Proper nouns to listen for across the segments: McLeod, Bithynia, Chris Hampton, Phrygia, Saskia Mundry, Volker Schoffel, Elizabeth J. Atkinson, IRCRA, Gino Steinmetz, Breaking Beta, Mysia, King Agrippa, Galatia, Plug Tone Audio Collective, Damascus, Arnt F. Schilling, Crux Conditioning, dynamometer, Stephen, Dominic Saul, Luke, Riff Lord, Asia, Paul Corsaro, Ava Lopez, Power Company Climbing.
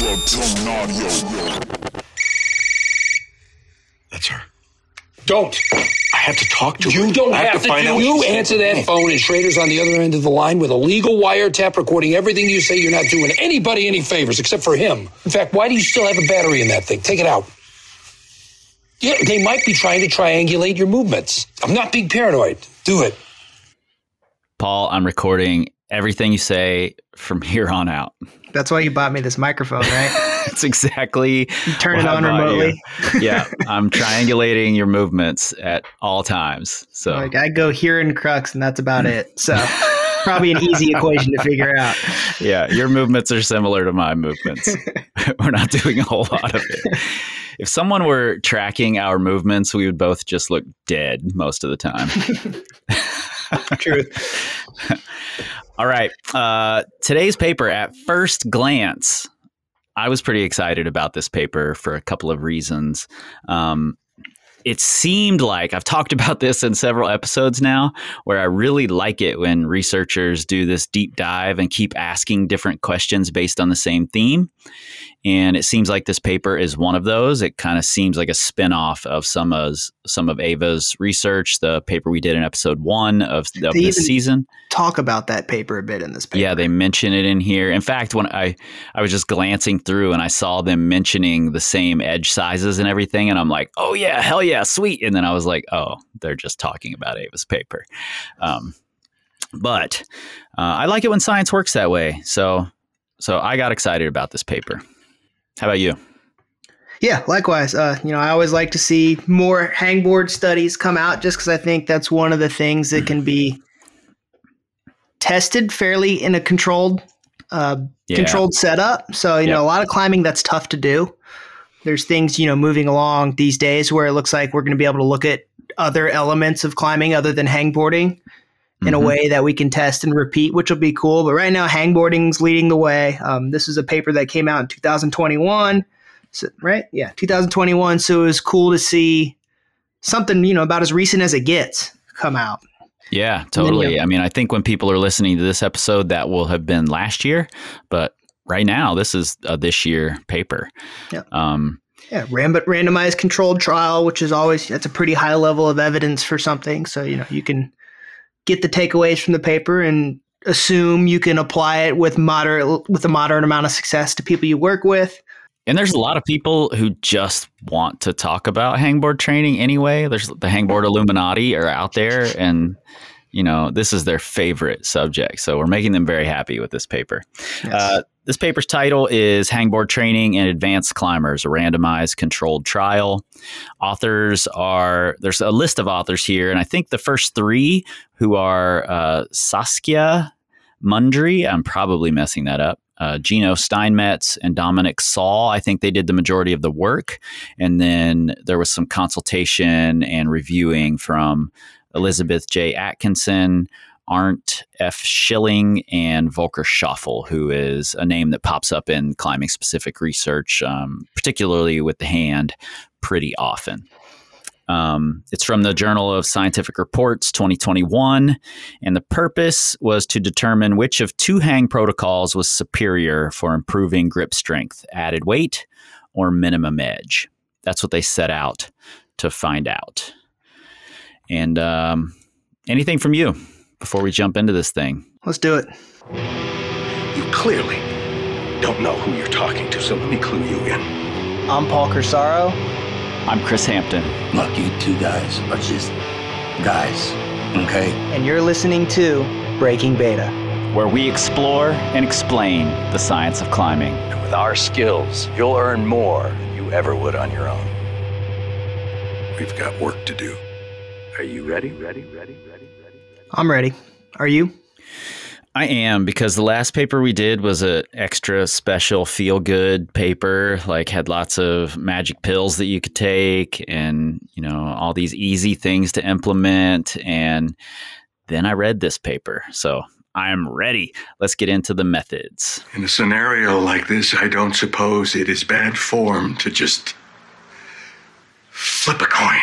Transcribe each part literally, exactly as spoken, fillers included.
Plug Tone Audio. That's her. Don't. I have to talk to you her. You don't I have, have to, to find do. Out you answer that me. Phone, and Schrader's on the other end of the line with a legal wiretap recording everything you say. You're not doing anybody any favors except for him. In fact, why do you still have a battery in that thing? Take it out. Yeah, they might be trying to triangulate your movements. I'm not being paranoid. Do it. Paul, I'm recording everything you say from here on out. That's why you bought me this microphone, right? It's exactly. You turn it on remotely. Yeah, I'm triangulating your movements at all times. So like I go here in Crux, and that's about it. So probably an easy equation to figure out. Yeah, your movements are similar to my movements. We're not doing a whole lot of it. If someone were tracking our movements, we would both just look dead most of the time. Truth. All right. Uh, today's paper, at first glance, I was pretty excited about this paper for a couple of reasons. Um, it seemed like, I've talked about this in several episodes now, where I really like it when researchers do this deep dive and keep asking different questions based on the same theme. And it seems like this paper is one of those. It kind of seems like a spinoff of some of some of Ava's research, the paper we did in episode one of, of this season. Talk about that paper a bit in this paper. Yeah, they mention it in here. In fact, when I, I was just glancing through and I saw them mentioning the same edge sizes and everything, and I'm like, oh yeah, hell yeah, sweet. And then I was like, oh, they're just talking about Ava's paper. Um, but uh, I like it when science works that way. So, so I got excited about this paper. How about you? Yeah, likewise. Uh, you know, I always like to see more hangboard studies come out just because I think that's one of the things that can be tested fairly in a controlled uh, yeah. controlled setup. So, you yep. know, a lot of climbing that's tough to do. There's things, you know, moving along these days where it looks like we're going to be able to look at other elements of climbing other than hangboarding mm-hmm. in a way that we can test and repeat, which will be cool. But right now, hangboarding's leading the way. Um, this is a paper that came out in two thousand twenty-one, so, right? Yeah, two thousand twenty-one. So it was cool to see something, you know, about as recent as it gets come out. Yeah, totally. Then, you know, I mean, I think when people are listening to this episode, that will have been last year, but right now, this is a this year paper. Yeah. Um, yeah. Random, randomized controlled trial, which is always, that's a pretty high level of evidence for something. So, you know, you can get the takeaways from the paper and assume you can apply it with moderate, with a moderate amount of success to people you work with. And there's a lot of people who just want to talk about hangboard training anyway. There's the hangboard Illuminati are out there, and you know, this is their favorite subject. So we're making them very happy with this paper. Yes. Uh, This paper's title is Hangboard Training in Advanced Climbers, a Randomized Controlled Trial. Authors are, there's a list of authors here, and I think the first three who are uh, Saskia Mundry, I'm probably messing that up, uh, Gino Steinmetz, and Dominic Saul. I think they did the majority of the work. And then there was some consultation and reviewing from Elizabeth J. Atkinson, Arnt F. Schilling, and Volker Schoffel, who is a name that pops up in climbing-specific research, um, particularly with the hand, pretty often. Um, it's from the Journal of Scientific Reports, twenty twenty-one, and the purpose was to determine which of two hang protocols was superior for improving grip strength, added weight, or minimum edge. That's what they set out to find out. And um, anything from you before we jump into this thing? Let's do it. You clearly don't know who you're talking to, so let me clue you in. I'm Paul Corsaro. I'm Chris Hampton. Look, you two guys are just guys, okay? And you're listening to Breaking Beta, where we explore and explain the science of climbing. And with our skills, you'll earn more than you ever would on your own. We've got work to do. Are you ready, ready, ready, ready? I'm ready. Are you? I am, because the last paper we did was an extra special feel-good paper, like had lots of magic pills that you could take and, you know, all these easy things to implement. And then I read this paper. So I'm ready. Let's get into the methods. In a scenario like this, I don't suppose it is bad form to just flip a coin.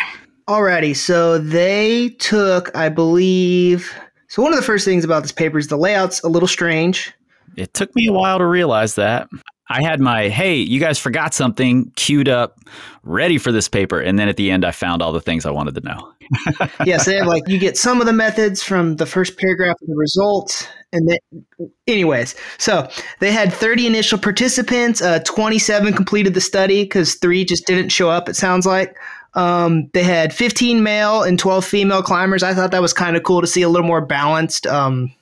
Alrighty, so they took, I believe, so one of the first things about this paper is the layout's a little strange. It took me a while to realize that. I had my, hey, you guys forgot something queued up, ready for this paper. And then at the end, I found all the things I wanted to know. Yes, they have like, you get some of the methods from the first paragraph of the results. And then, anyways, so they had thirty initial participants, uh, twenty-seven completed the study because three just didn't show up, it sounds like. Um, they had fifteen male and twelve female climbers. I thought that was kind of cool to see a little more balanced um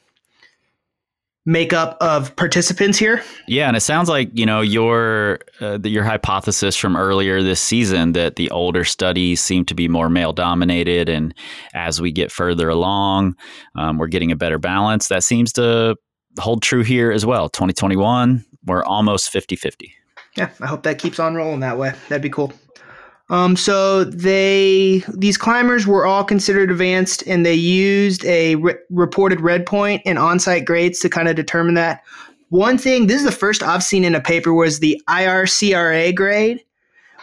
makeup of participants here. Yeah, and it sounds like, you know, your uh, the, your hypothesis from earlier this season that the older studies seem to be more male dominated, and as we get further along, um, we're getting a better balance. That seems to hold true here as well. twenty twenty-one, we're almost fifty-fifty. Yeah, I hope that keeps on rolling that way. That'd be cool. Um, so they these climbers were all considered advanced, and they used a re- reported red point and on-site grades to kind of determine that. One thing, this is the first I've seen in a paper, was the I R C R A grade,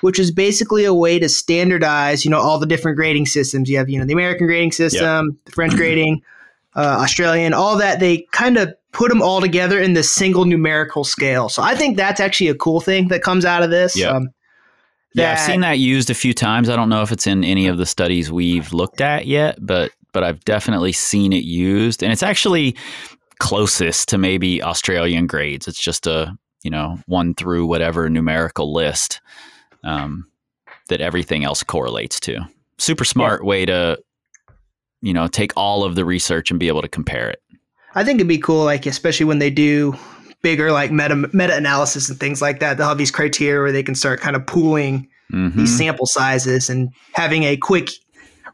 which is basically a way to standardize, you know, all the different grading systems. You have, you know, the American grading system, yep. the French grading, uh, Australian, all that. They kind of put them all together in this single numerical scale. So I think that's actually a cool thing that comes out of this. Yep. Um, Yeah, I've seen that used a few times. I don't know if it's in any of the studies we've looked at yet, but but I've definitely seen it used. And it's actually closest to maybe Australian grades. It's just a, you know, one through whatever numerical list um, that everything else correlates to. Super smart yeah. way to, you know, take all of the research and be able to compare it. I think it'd be cool, like, especially when they do bigger like meta meta-analysis and things like that. They'll have these criteria where they can start kind of pooling mm-hmm. these sample sizes and having a quick,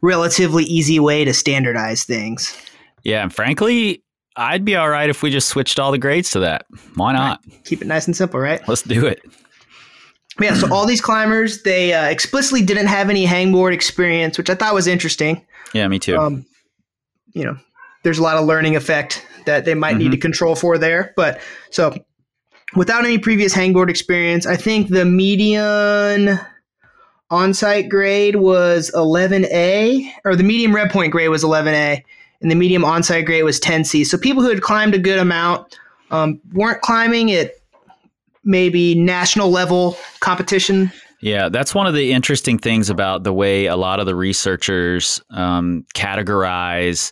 relatively easy way to standardize things. Yeah, and frankly, I'd be all right if we just switched all the grades to that. Why not? Right. Keep it nice and simple, right? Let's do it. Yeah, so all these climbers, they uh, explicitly didn't have any hangboard experience, which I thought was interesting. Yeah, me too. Um, you know, there's a lot of learning effect that they might mm-hmm. need to control for there. But so without any previous hangboard experience, I think the median on-site grade was eleven A, or the medium red point grade was eleven A, and the medium on-site grade was ten C. So people who had climbed a good amount um, weren't climbing at maybe national level competition. Yeah, that's one of the interesting things about the way a lot of the researchers um, categorize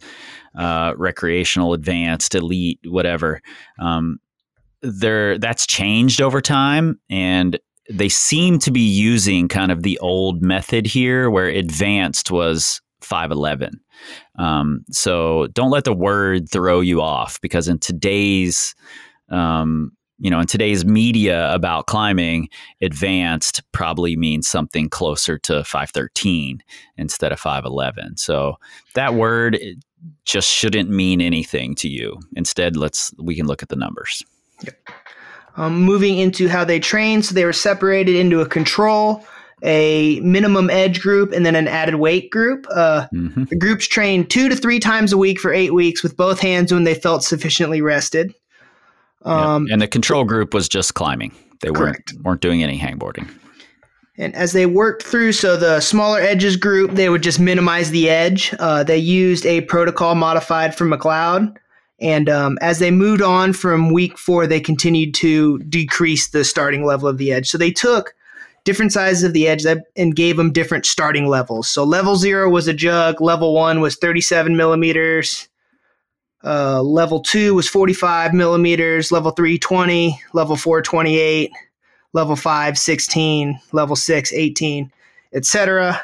Uh, recreational, advanced, elite, whatever. Um, there, that's changed over time, and they seem to be using kind of the old method here, where advanced was five eleven. Um, so don't let the word throw you off, because in today's, um, you know, in today's media about climbing, advanced probably means something closer to five thirteen instead of five eleven. So that word. It, just shouldn't mean anything to you. Instead, let's we can look at the numbers. Yep. Um, moving into how they trained, so they were separated into a control, a minimum edge group, and then an added weight group. Uh, mm-hmm. The groups trained two to three times a week for eight weeks with both hands when they felt sufficiently rested. Um, yep. And the control group was just climbing. They correct. weren't weren't doing any hangboarding. And as they worked through, so the smaller edges group, they would just minimize the edge. Uh, they used a protocol modified from McLeod. And um, as they moved on from week four, they continued to decrease the starting level of the edge. So they took different sizes of the edge and gave them different starting levels. So level zero was a jug. Level one was thirty-seven millimeters. Uh, level two was forty-five millimeters. Level three, twenty. Level four, twenty-eight. Level five, sixteen, level six, eighteen, et cetera.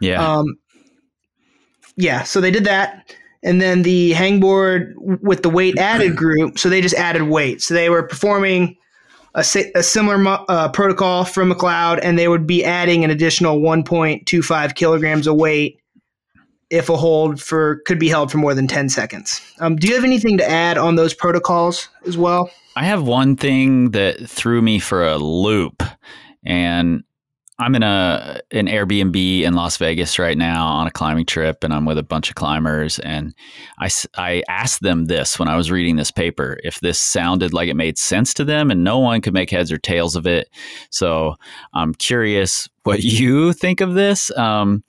Yeah. Um, yeah. So they did that. And then the hangboard with the weight added group. So they just added weight. So they were performing a, a similar uh, protocol from McLeod, and they would be adding an additional one point two five kilograms of weight if a hold for could be held for more than ten seconds. Um, do you have anything to add on those protocols as well? I have one thing that threw me for a loop, and I'm in a an Airbnb in Las Vegas right now on a climbing trip, and I'm with a bunch of climbers, and I, I asked them this when I was reading this paper, if this sounded like it made sense to them, and no one could make heads or tails of it. So I'm curious what you think of this. Um,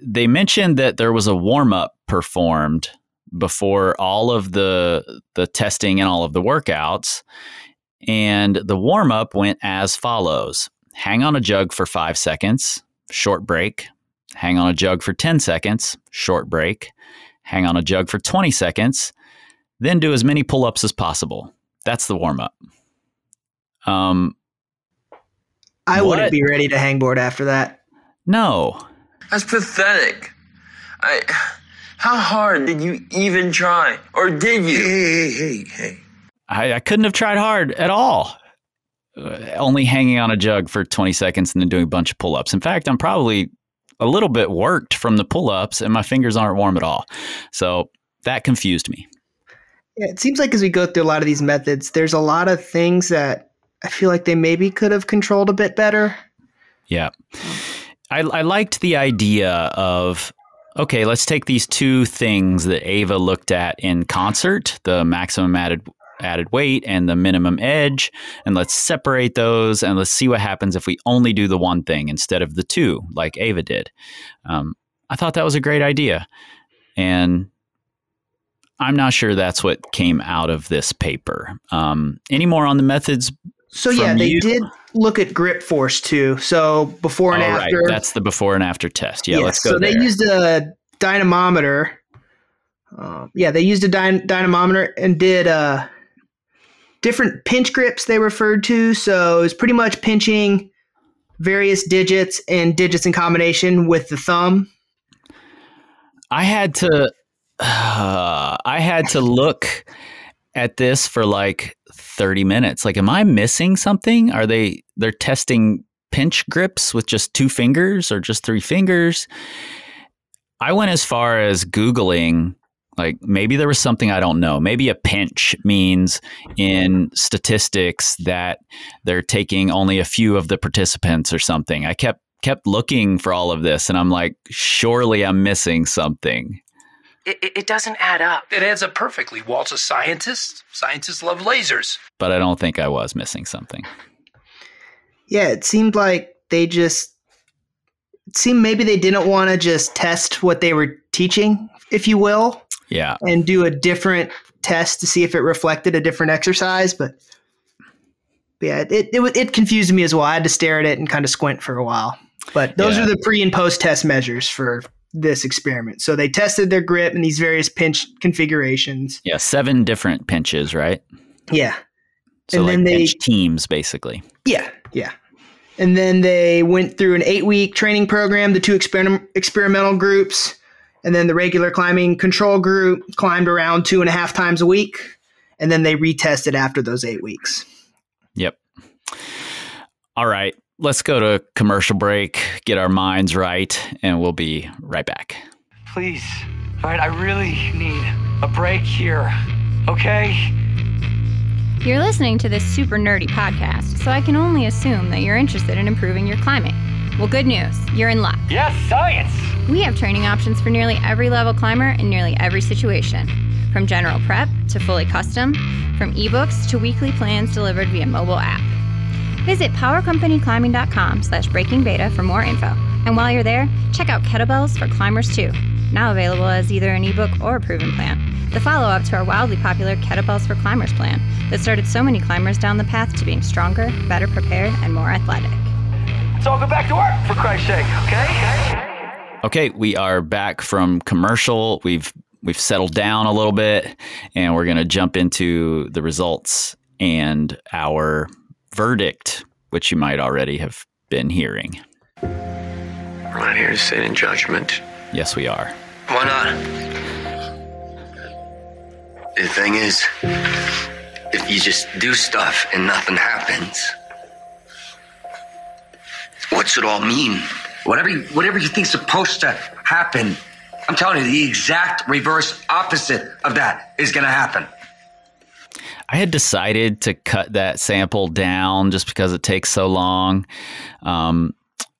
they mentioned that there was a warm-up performed before all of the the testing and all of the workouts, And the warm-up went as follows. Hang on a jug for five seconds, short break. Hang on a jug for ten seconds, short break. Hang on a jug for twenty seconds, then do as many pull-ups as possible. That's the warm-up. Um, I what? wouldn't be ready to hangboard after that. No. That's pathetic. I. How hard did you even try? Or did you? Hey, hey, hey, hey. I, I couldn't have tried hard at all. Uh, only hanging on a jug for twenty seconds and then doing a bunch of pull-ups. In fact, I'm probably a little bit worked from the pull-ups and my fingers aren't warm at all. So that confused me. Yeah, it seems like as we go through a lot of these methods, there's a lot of things that I feel like they maybe could have controlled a bit better. Yeah. I, I liked the idea of, okay, let's take these two things that Ava looked at in concert, the maximum added added weight and the minimum edge, and let's separate those and let's see what happens if we only do the one thing instead of the two, like Ava did. Um, I thought that was a great idea. And I'm not sure that's what came out of this paper. Um, any more on the methods? So yeah, they you? did look at grip force too. So before and All after. Right. That's the before and after test. Yeah, yes. let's go So there. They used a dynamometer. Um, yeah, they used a dy- dynamometer and did uh, different pinch grips they referred to. So it's pretty much pinching various digits and digits in combination with the thumb. I had to uh, I had to look at this for like thirty minutes. Like, am I missing something? Are they, they're testing pinch grips with just two fingers or just three fingers? I went as far as Googling, like maybe there was something I don't know. Maybe a pinch means in statistics that they're taking only a few of the participants or something. I kept, kept looking for all of this and I'm like, surely I'm missing something. It, it doesn't add up. It adds up perfectly. Walt's a scientist. Scientists love lasers. But I don't think I was missing something. Yeah, it seemed like they just... It seemed maybe they didn't want to just test what they were teaching, if you will. Yeah. And do a different test to see if it reflected a different exercise. But, but yeah, it, it, it confused me as well. I had to stare at it and kind of squint for a while. But those yeah. are the pre- and post-test measures for... this experiment. So they tested their grip in these various pinch configurations. Yeah, seven different pinches, right? Yeah. So and like then they pinch teams basically. Yeah, yeah. And then they went through an eight-week training program, the two exper- experimental groups, and then the regular climbing control group climbed around two and a half times a week, and then they retested after those eight weeks. Yep. All right. Let's go to commercial break, get our minds right, and we'll be right back. Please. All right, I really need a break here, okay? You're listening to this super nerdy podcast, so I can only assume that you're interested in improving your climbing. Well, good news. You're in luck. Yes, science! We have training options for nearly every level climber in nearly every situation. From general prep to fully custom, from ebooks to weekly plans delivered via mobile app. Visit powercompanyclimbing.com slash breaking beta for more info. And while you're there, check out Kettlebells for Climbers two, now available as either an ebook or a proven plan, the follow-up to our wildly popular Kettlebells for Climbers plan that started so many climbers down the path to being stronger, better prepared, and more athletic. Let's all go back to work, for Christ's sake, okay? Okay, we are back from commercial. We've, we've settled down a little bit, and we're going to jump into the results and our... verdict, which you might already have been hearing. We're not here to sit in judgment. Yes, we are. Why not? The thing is, if you just do stuff and nothing happens, what's it all mean? Whatever you, whatever you think's supposed to happen, I'm telling you, the exact reverse opposite of that is going to happen. I had decided to cut that sample down just because it takes so long. Um,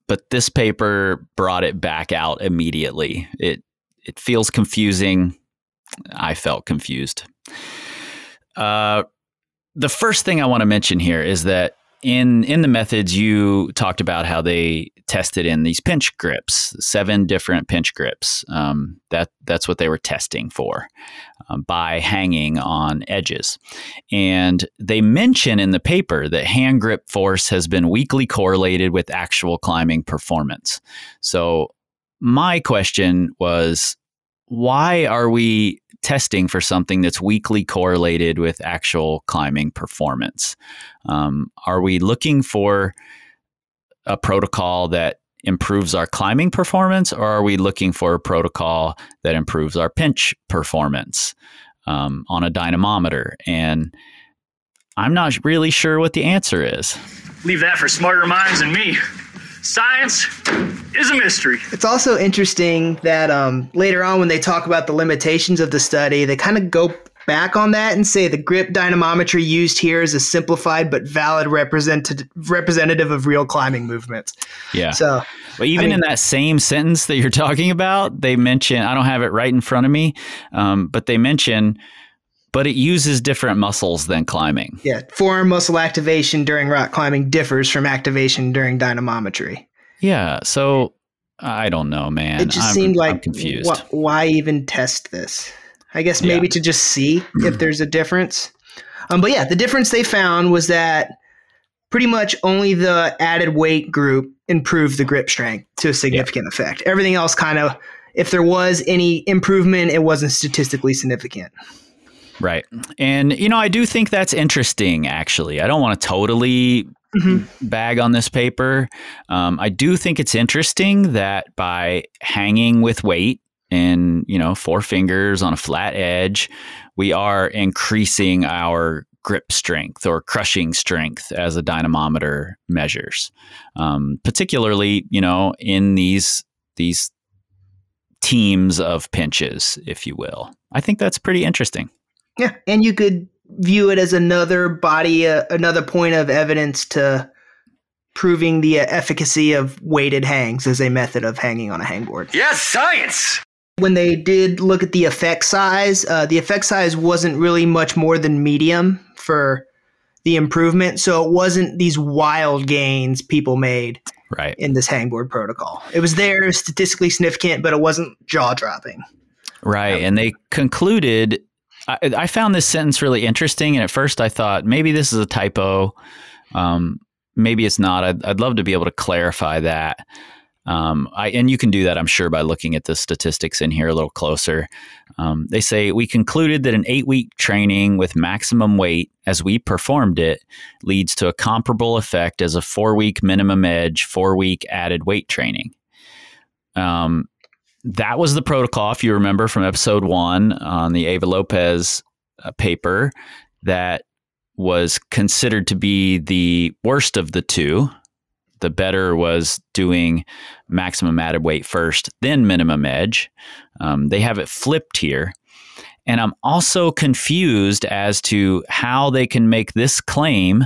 but this paper brought it back out immediately. It it feels confusing. I felt confused. Uh, the first thing I want to mention here is that in in the methods, you talked about how they tested in these pinch grips, seven different pinch grips. Um, that that's what they were testing for um, by hanging on edges. And they mention in the paper that hand grip force has been weakly correlated with actual climbing performance. So my question was, why are we testing for something that's weakly correlated with actual climbing performance? Um, are we looking for a protocol that improves our climbing performance, or are we looking for a protocol that improves our pinch performance um, on a dynamometer? And I'm not really sure what the answer is. Leave that for smarter minds than me. Science is a mystery. It's also interesting that um, later on when they talk about the limitations of the study, they kind of go back on that and say the grip dynamometry used here is a simplified but valid representative representative of real climbing movements. Yeah. So, but even I mean, in that same sentence that you're talking about, they mention, I don't have it right in front of me, um, but they mention, but it uses different muscles than climbing. Yeah, forearm muscle activation during rock climbing differs from activation during dynamometry. Yeah, so I don't know, man. It just I'm, seemed like, I'm confused. Wh- why even test this? I guess maybe yeah. to just see if there's a difference. Um, but yeah, the difference they found was that pretty much only the added weight group improved the grip strength to a significant yeah. effect. Everything else kind of, if there was any improvement, it wasn't statistically significant. Right. And, you know, I do think that's interesting, actually. I don't want to totally mm-hmm. bag on this paper. Um, I do think it's interesting that by hanging with weight and, you know, four fingers on a flat edge, we are increasing our grip strength or crushing strength as a dynamometer measures, um, particularly, you know, in these these teams of pinches, if you will. I think that's pretty interesting. Yeah, and you could view it as another body, uh, another point of evidence to proving the uh, efficacy of weighted hangs as a method of hanging on a hangboard. Yes, science! When they did look at the effect size, uh, the effect size wasn't really much more than medium for the improvement, so it wasn't these wild gains people made right. in this hangboard protocol. It was there, statistically significant, but it wasn't jaw-dropping. Right, um, and they concluded... I, I found this sentence really interesting, and at first I thought maybe this is a typo. Um, maybe it's not. I'd, I'd love to be able to clarify that. Um, I, and you can do that, I'm sure, by looking at the statistics in here a little closer. Um, they say, we concluded that an eight-week training with maximum weight as we performed it leads to a comparable effect as a four-week minimum edge, four-week added weight training. Um That was the protocol, if you remember from episode one on the Ava Lopez uh, paper, that was considered to be the worst of the two. The better was doing maximum added weight first, then minimum edge. Um, they have it flipped here. And I'm also confused as to how they can make this claim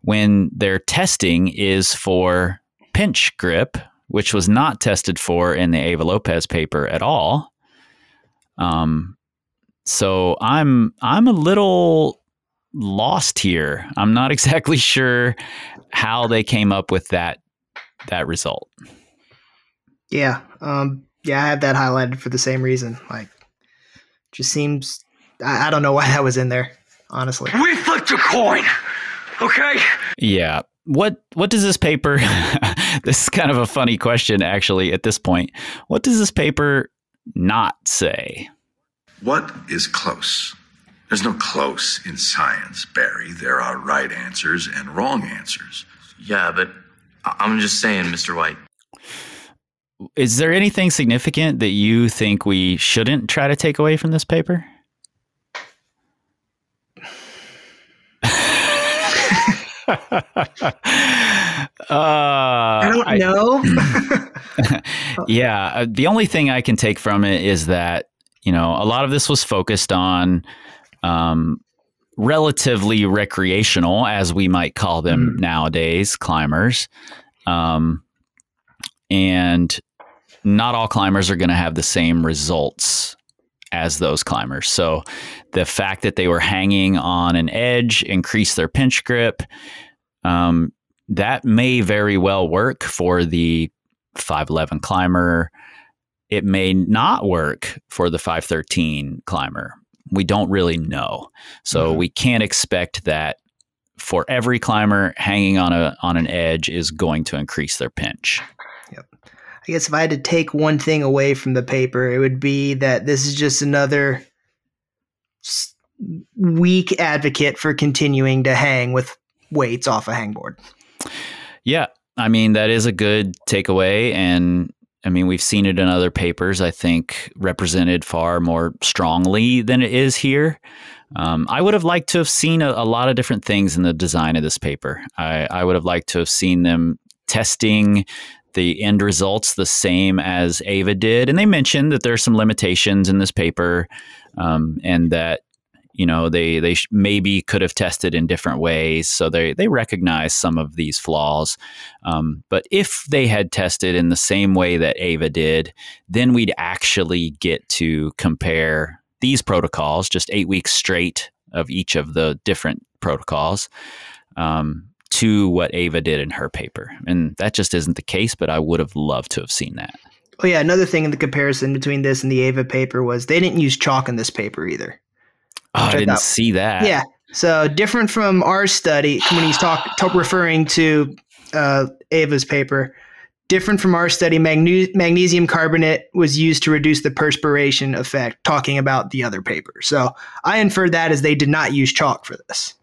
when their testing is for pinch grip, which was not tested for in the Ava Lopez paper at all. Um, so I'm I'm a little lost here. I'm not exactly sure how they came up with that that result. Yeah, um, yeah, I have that highlighted for the same reason. Like, just seems I, I don't know why that was in there. Honestly, we flipped a coin. Okay. Yeah. What what does this paper, this is kind of a funny question, actually, at this point. What does this paper not say? What is close? There's no close in science, Barry. There are right answers and wrong answers. Yeah, but I'm just saying, Mister White. Is there anything significant that you think we shouldn't try to take away from this paper? uh, I don't know. I, yeah. The only thing I can take from it is that, you know, a lot of this was focused on um, relatively recreational, as we might call them mm. nowadays, climbers. Um, and not all climbers are going to have the same results as those climbers. So the fact that they were hanging on an edge increased their pinch grip Um, that may very well work for the five eleven climber. It may not work for the five thirteen climber. We don't really know. So mm-hmm. we can't expect that for every climber, hanging on a on an edge is going to increase their pinch. Yep. I guess if I had to take one thing away from the paper, it would be that this is just another weak advocate for continuing to hang with weights off a hangboard. Yeah. I mean, that is a good takeaway. And I mean, we've seen it in other papers, I think, represented far more strongly than it is here. Um, I would have liked to have seen a, a lot of different things in the design of this paper. I, I would have liked to have seen them testing the end results the same as Ava did. And they mentioned that there are some limitations in this paper, um, and that, you know, they they maybe could have tested in different ways. So they, they recognize some of these flaws. Um, but if they had tested in the same way that Ava did, then we'd actually get to compare these protocols, just eight weeks straight of each of the different protocols, um, to what Ava did in her paper. And that just isn't the case, but I would have loved to have seen that. Oh, yeah. Another thing in the comparison between this and the Ava paper was they didn't use chalk in this paper either. Oh, I didn't see that. Yeah. So different from our study, when he's talk, talk referring to uh, Ava's paper, different from our study, magne- magnesium carbonate was used to reduce the perspiration effect, talking about the other paper. So I inferred that as they did not use chalk for this.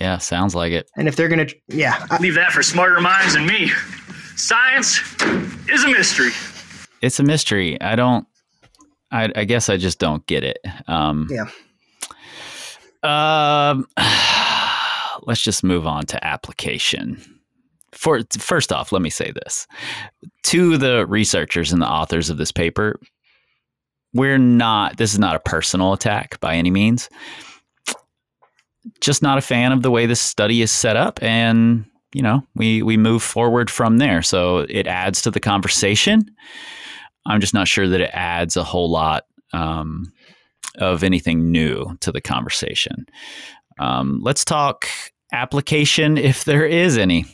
Yeah, sounds like it. And if they're going to, yeah. I- Leave that for smarter minds than me. Science is a mystery. It's a mystery. I don't, I, I guess I just don't get it. Um, yeah. Um, let's just move on to application. For first off, let me say this to the researchers and the authors of this paper: we're not, this is not a personal attack by any means. Just not a fan of the way this study is set up, and you know, we we move forward from there. So it adds to the conversation. I'm just not sure that it adds a whole lot um of anything new to the conversation. Um, let's talk application, if there is any.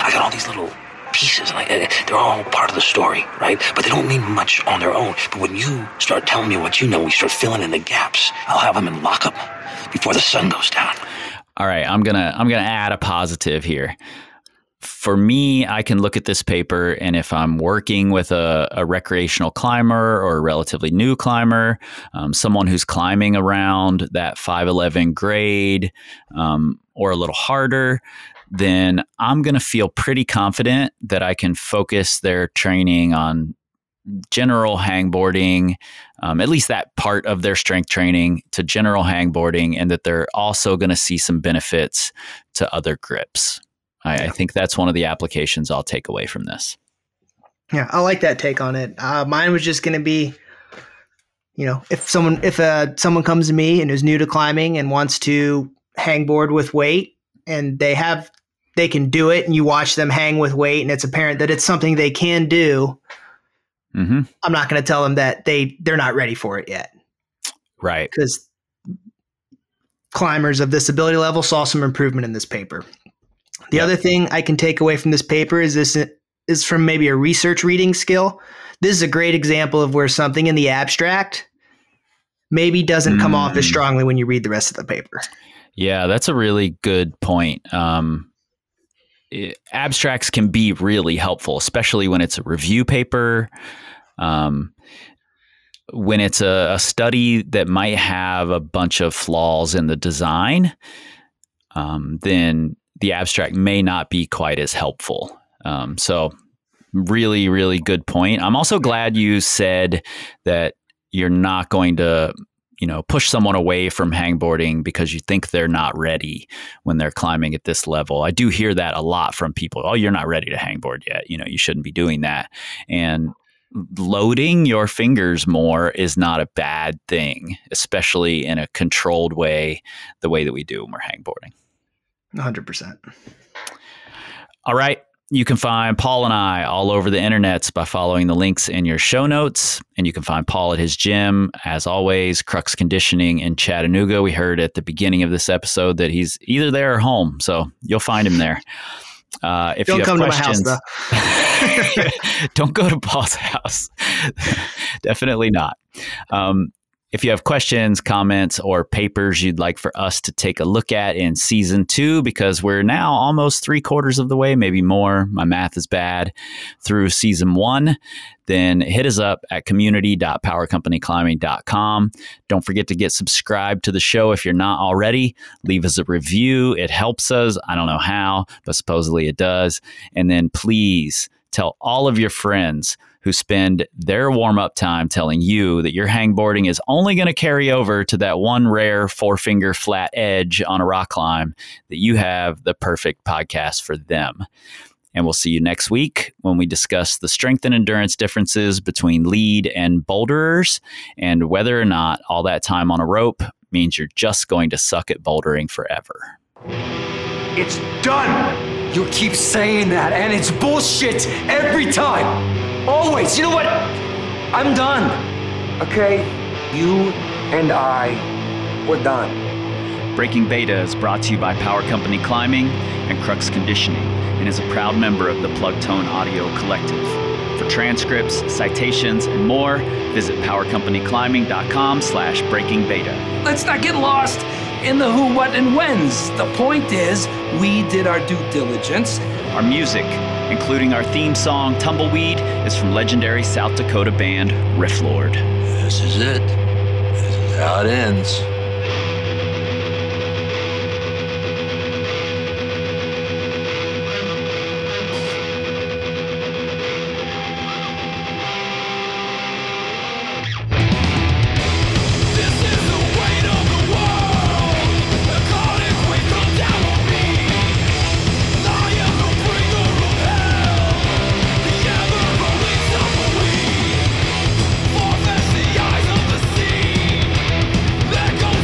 I got all these little pieces, like uh, they're all part of the story, right? But they don't mean much on their own. But when you start telling me what you know, we start filling in the gaps. I'll have them in lockup before the sun goes down. All right, I'm gonna I'm gonna add a positive here. For me, I can look at this paper, and if I'm working with a, a recreational climber or a relatively new climber, um, someone who's climbing around that five eleven grade um, or a little harder, then I'm going to feel pretty confident that I can focus their training on general hangboarding, um, at least that part of their strength training to general hangboarding, and that they're also going to see some benefits to other grips. I, I think that's one of the applications I'll take away from this. Yeah, I like that take on it. Uh, mine was just going to be, you know, if someone if uh, someone comes to me and is new to climbing and wants to hangboard with weight, and they have they can do it, and you watch them hang with weight, and it's apparent that it's something they can do. Mm-hmm. I'm not going to tell them that they they're not ready for it yet, right? Because climbers of this ability level saw some improvement in this paper. The yep. other thing I can take away from this paper is this is from maybe a research reading skill. This is a great example of where something in the abstract maybe doesn't come mm. off as strongly when you read the rest of the paper. Yeah, that's a really good point. Um, it, abstracts can be really helpful, especially when it's a review paper, um, when it's a, a study that might have a bunch of flaws in the design, um, then the abstract may not be quite as helpful. Um, so really, really good point. I'm also glad you said that you're not going to, you know, push someone away from hangboarding because you think they're not ready when they're climbing at this level. I do hear that a lot from people. Oh, you're not ready to hangboard yet. You know, you shouldn't be doing that. And loading your fingers more is not a bad thing, especially in a controlled way, the way that we do when we're hangboarding. one hundred percent. All right. You can find Paul and I all over the internets by following the links in your show notes. And you can find Paul at his gym, as always, Crux Conditioning in Chattanooga. We heard at the beginning of this episode that he's either there or home, so you'll find him there. Uh, if don't you have come questions, to my house, though. Don't go to Paul's house. Definitely not. Um, If you have questions, comments, or papers you'd like for us to take a look at in season two, because we're now almost three quarters of the way, maybe more, my math is bad, through season one, then hit us up at community dot power company climbing dot com. Don't forget to get subscribed to the show if you're not already. Leave us a review. It helps us. I don't know how, but supposedly it does. And then please tell all of your friends who spend their warm-up time telling you that your hangboarding is only going to carry over to that one rare four-finger flat edge on a rock climb, that you have the perfect podcast for them. And we'll see you next week when we discuss the strength and endurance differences between lead and boulderers, and whether or not all that time on a rope means you're just going to suck at bouldering forever. It's done! You keep saying that, and it's bullshit every time! Always. You know what? I'm done. Okay? You and I, we're done. Breaking Beta is brought to you by Power Company Climbing and Crux Conditioning, and is a proud member of the Plug Tone Audio Collective. For transcripts, citations, and more, visit power company climbing dot com slash breaking beta. Let's not get lost in the who, what, and whens. The point is, we did our due diligence. Our music, including our theme song, Tumbleweed, is from legendary South Dakota band Riff Lord. This is it. This is how it ends. Let go!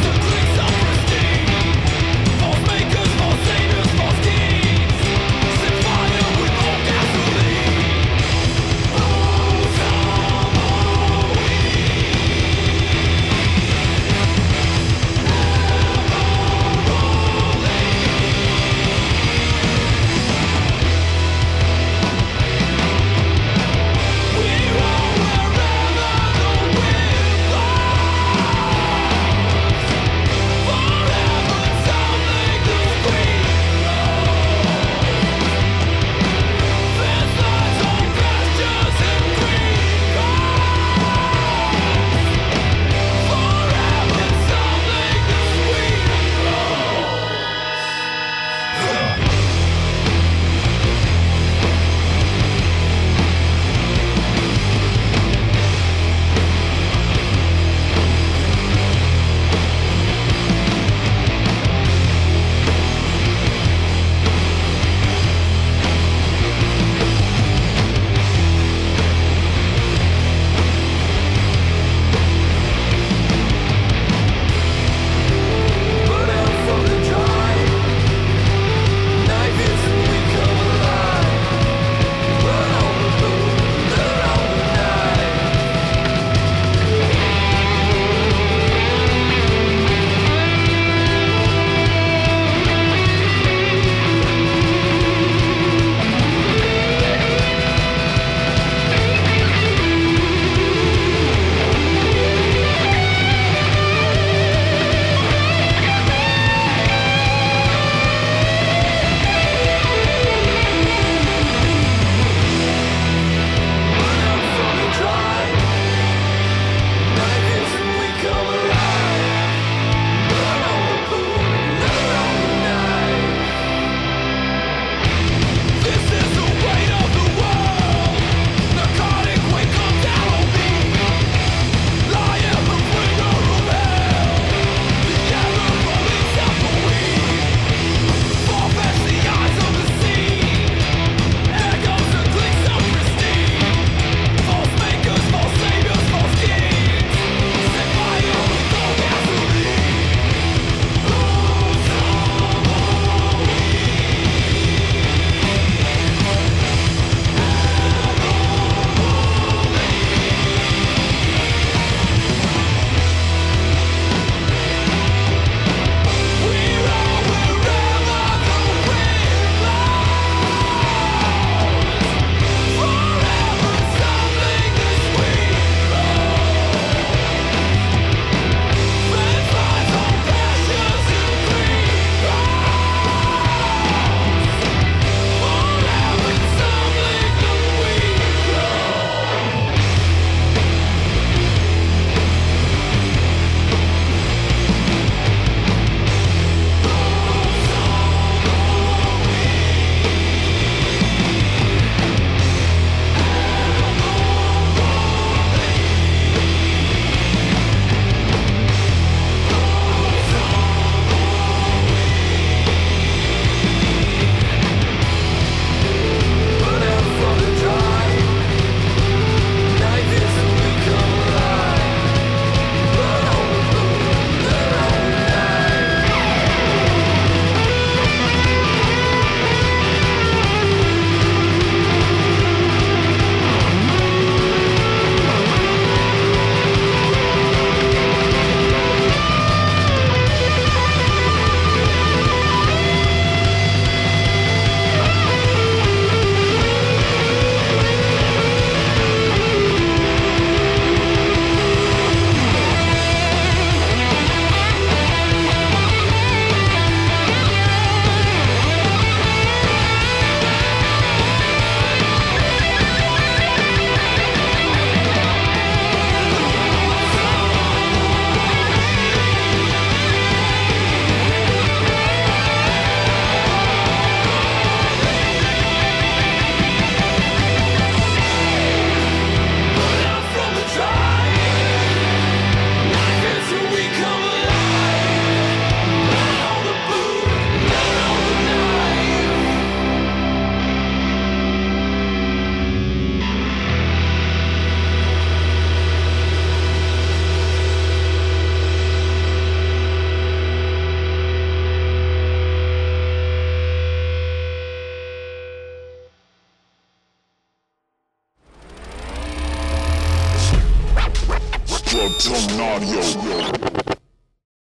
Plug Tone Audio.